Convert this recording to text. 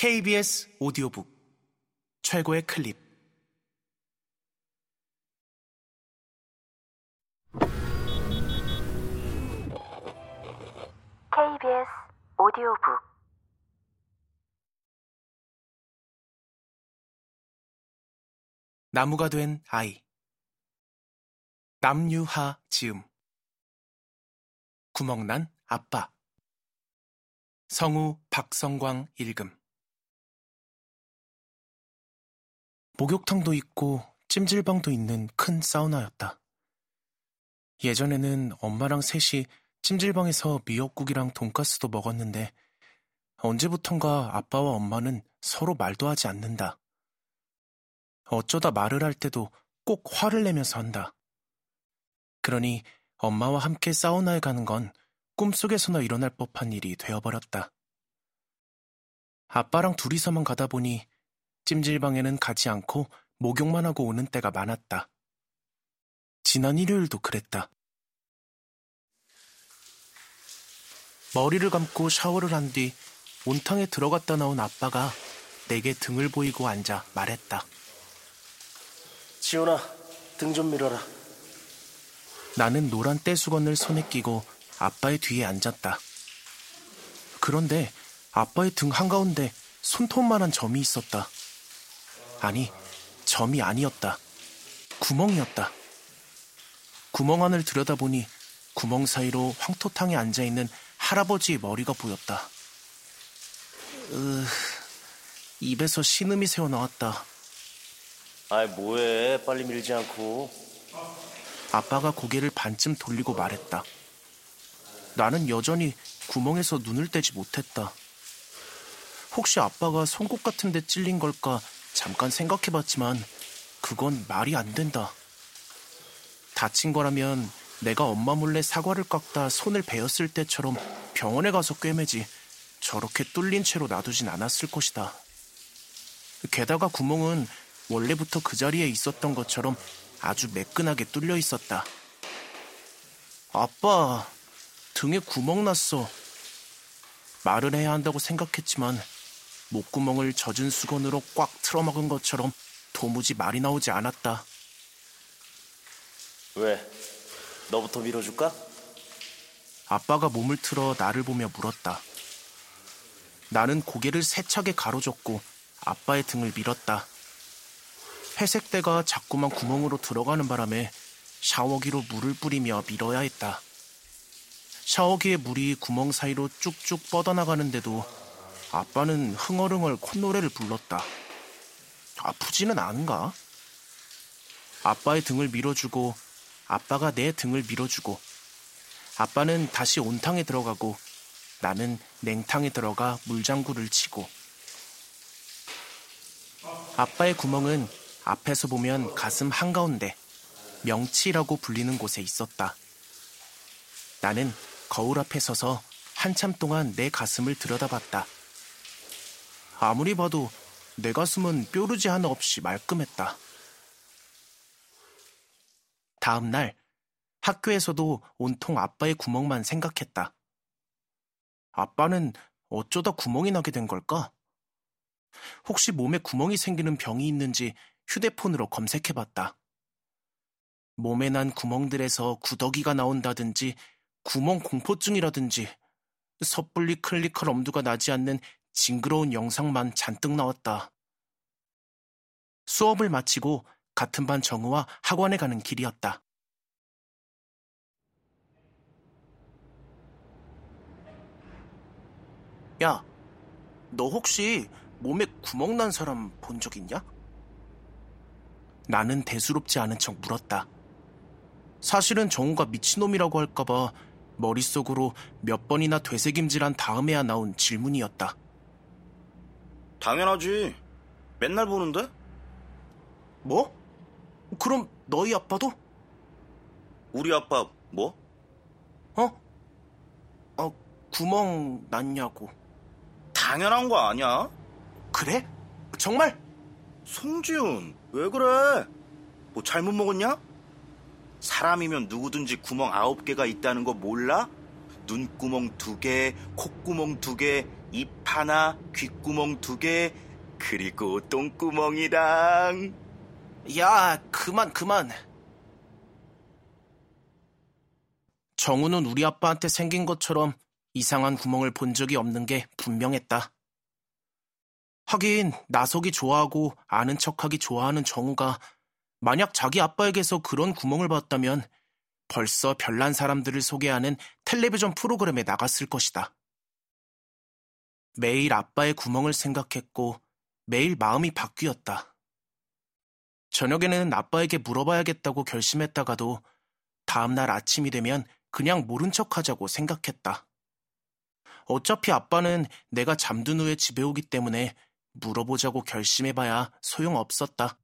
KBS 오디오북 최고의 클립. KBS 오디오북. 나무가 된 아이. 남유하 지음. 구멍난 아빠. 성우 박성광 읽음. 목욕탕도 있고 찜질방도 있는 큰 사우나였다. 예전에는 엄마랑 셋이 찜질방에서 미역국이랑 돈가스도 먹었는데 언제부턴가 아빠와 엄마는 서로 말도 하지 않는다. 어쩌다 말을 할 때도 꼭 화를 내면서 한다. 그러니 엄마와 함께 사우나에 가는 건 꿈속에서나 일어날 법한 일이 되어버렸다. 아빠랑 둘이서만 가다 보니 찜질방에는 가지 않고 목욕만 하고 오는 때가 많았다. 지난 일요일도 그랬다. 머리를 감고 샤워를 한 뒤 온탕에 들어갔다 나온 아빠가 내게 등을 보이고 앉아 말했다. 지훈아, 등 좀 밀어라. 나는 노란 떼수건을 손에 끼고 아빠의 뒤에 앉았다. 그런데 아빠의 등 한가운데 손톱만한 점이 있었다. 아니, 점이 아니었다. 구멍이었다. 구멍 안을 들여다보니 구멍 사이로 황토탕에 앉아있는 할아버지의 머리가 보였다. 입에서 신음이 새어나왔다. 아이, 뭐해. 빨리 밀지 않고. 아빠가 고개를 반쯤 돌리고 말했다. 나는 여전히 구멍에서 눈을 떼지 못했다. 혹시 아빠가 손톱 같은 데 찔린 걸까 잠깐 생각해봤지만 그건 말이 안 된다. 다친 거라면 내가 엄마 몰래 사과를 깎다 손을 베었을 때처럼 병원에 가서 꿰매지 저렇게 뚫린 채로 놔두진 않았을 것이다. 게다가 구멍은 원래부터 그 자리에 있었던 것처럼 아주 매끈하게 뚫려 있었다. 아빠, 등에 구멍 났어. 말을 해야 한다고 생각했지만 목구멍을 젖은 수건으로 꽉 틀어막은 것처럼 도무지 말이 나오지 않았다. 왜? 너부터 밀어줄까? 아빠가 몸을 틀어 나를 보며 물었다. 나는 고개를 세차게 가로젓고 아빠의 등을 밀었다. 회색때가 자꾸만 구멍으로 들어가는 바람에 샤워기로 물을 뿌리며 밀어야 했다. 샤워기의 물이 구멍 사이로 쭉쭉 뻗어나가는데도 아빠는 흥얼흥얼 콧노래를 불렀다. 아프지는 않은가? 아빠의 등을 밀어주고 아빠가 내 등을 밀어주고 아빠는 다시 온탕에 들어가고 나는 냉탕에 들어가 물장구를 치고. 아빠의 구멍은 앞에서 보면 가슴 한가운데 명치라고 불리는 곳에 있었다. 나는 거울 앞에 서서 한참 동안 내 가슴을 들여다봤다. 아무리 봐도 내 가슴은 뾰루지 하나 없이 말끔했다. 다음 날 학교에서도 온통 아빠의 구멍만 생각했다. 아빠는 어쩌다 구멍이 나게 된 걸까? 혹시 몸에 구멍이 생기는 병이 있는지 휴대폰으로 검색해봤다. 몸에 난 구멍들에서 구더기가 나온다든지 구멍 공포증이라든지 섣불리 클릭할 엄두가 나지 않는 징그러운 영상만 잔뜩 나왔다. 수업을 마치고 같은 반 정우와 학원에 가는 길이었다. 야, 너 혹시 몸에 구멍 난 사람 본 적 있냐? 나는 대수롭지 않은 척 물었다. 사실은 정우가 미친놈이라고 할까봐 머릿속으로 몇 번이나 되새김질한 다음에야 나온 질문이었다. 당연하지. 맨날 보는데? 뭐? 그럼 너희 아빠도? 우리 아빠 뭐? 어? 구멍 났냐고. 당연한 거 아니야? 그래? 정말? 송지훈, 왜 그래? 뭐 잘못 먹었냐? 사람이면 누구든지 구멍 9개가 있다는 거 몰라? 눈구멍 2개, 콧구멍 2개, 입 하나, 귓구멍 2개, 그리고 똥구멍이랑. 야, 그만. 정우는 우리 아빠한테 생긴 것처럼 이상한 구멍을 본 적이 없는 게 분명했다. 하긴 나서기 좋아하고 아는 척하기 좋아하는 정우가 만약 자기 아빠에게서 그런 구멍을 봤다면 벌써 별난 사람들을 소개하는 텔레비전 프로그램에 나갔을 것이다. 매일 아빠의 구멍을 생각했고 매일 마음이 바뀌었다. 저녁에는 아빠에게 물어봐야겠다고 결심했다가도 다음날 아침이 되면 그냥 모른 척하자고 생각했다. 어차피 아빠는 내가 잠든 후에 집에 오기 때문에 물어보자고 결심해봐야 소용없었다.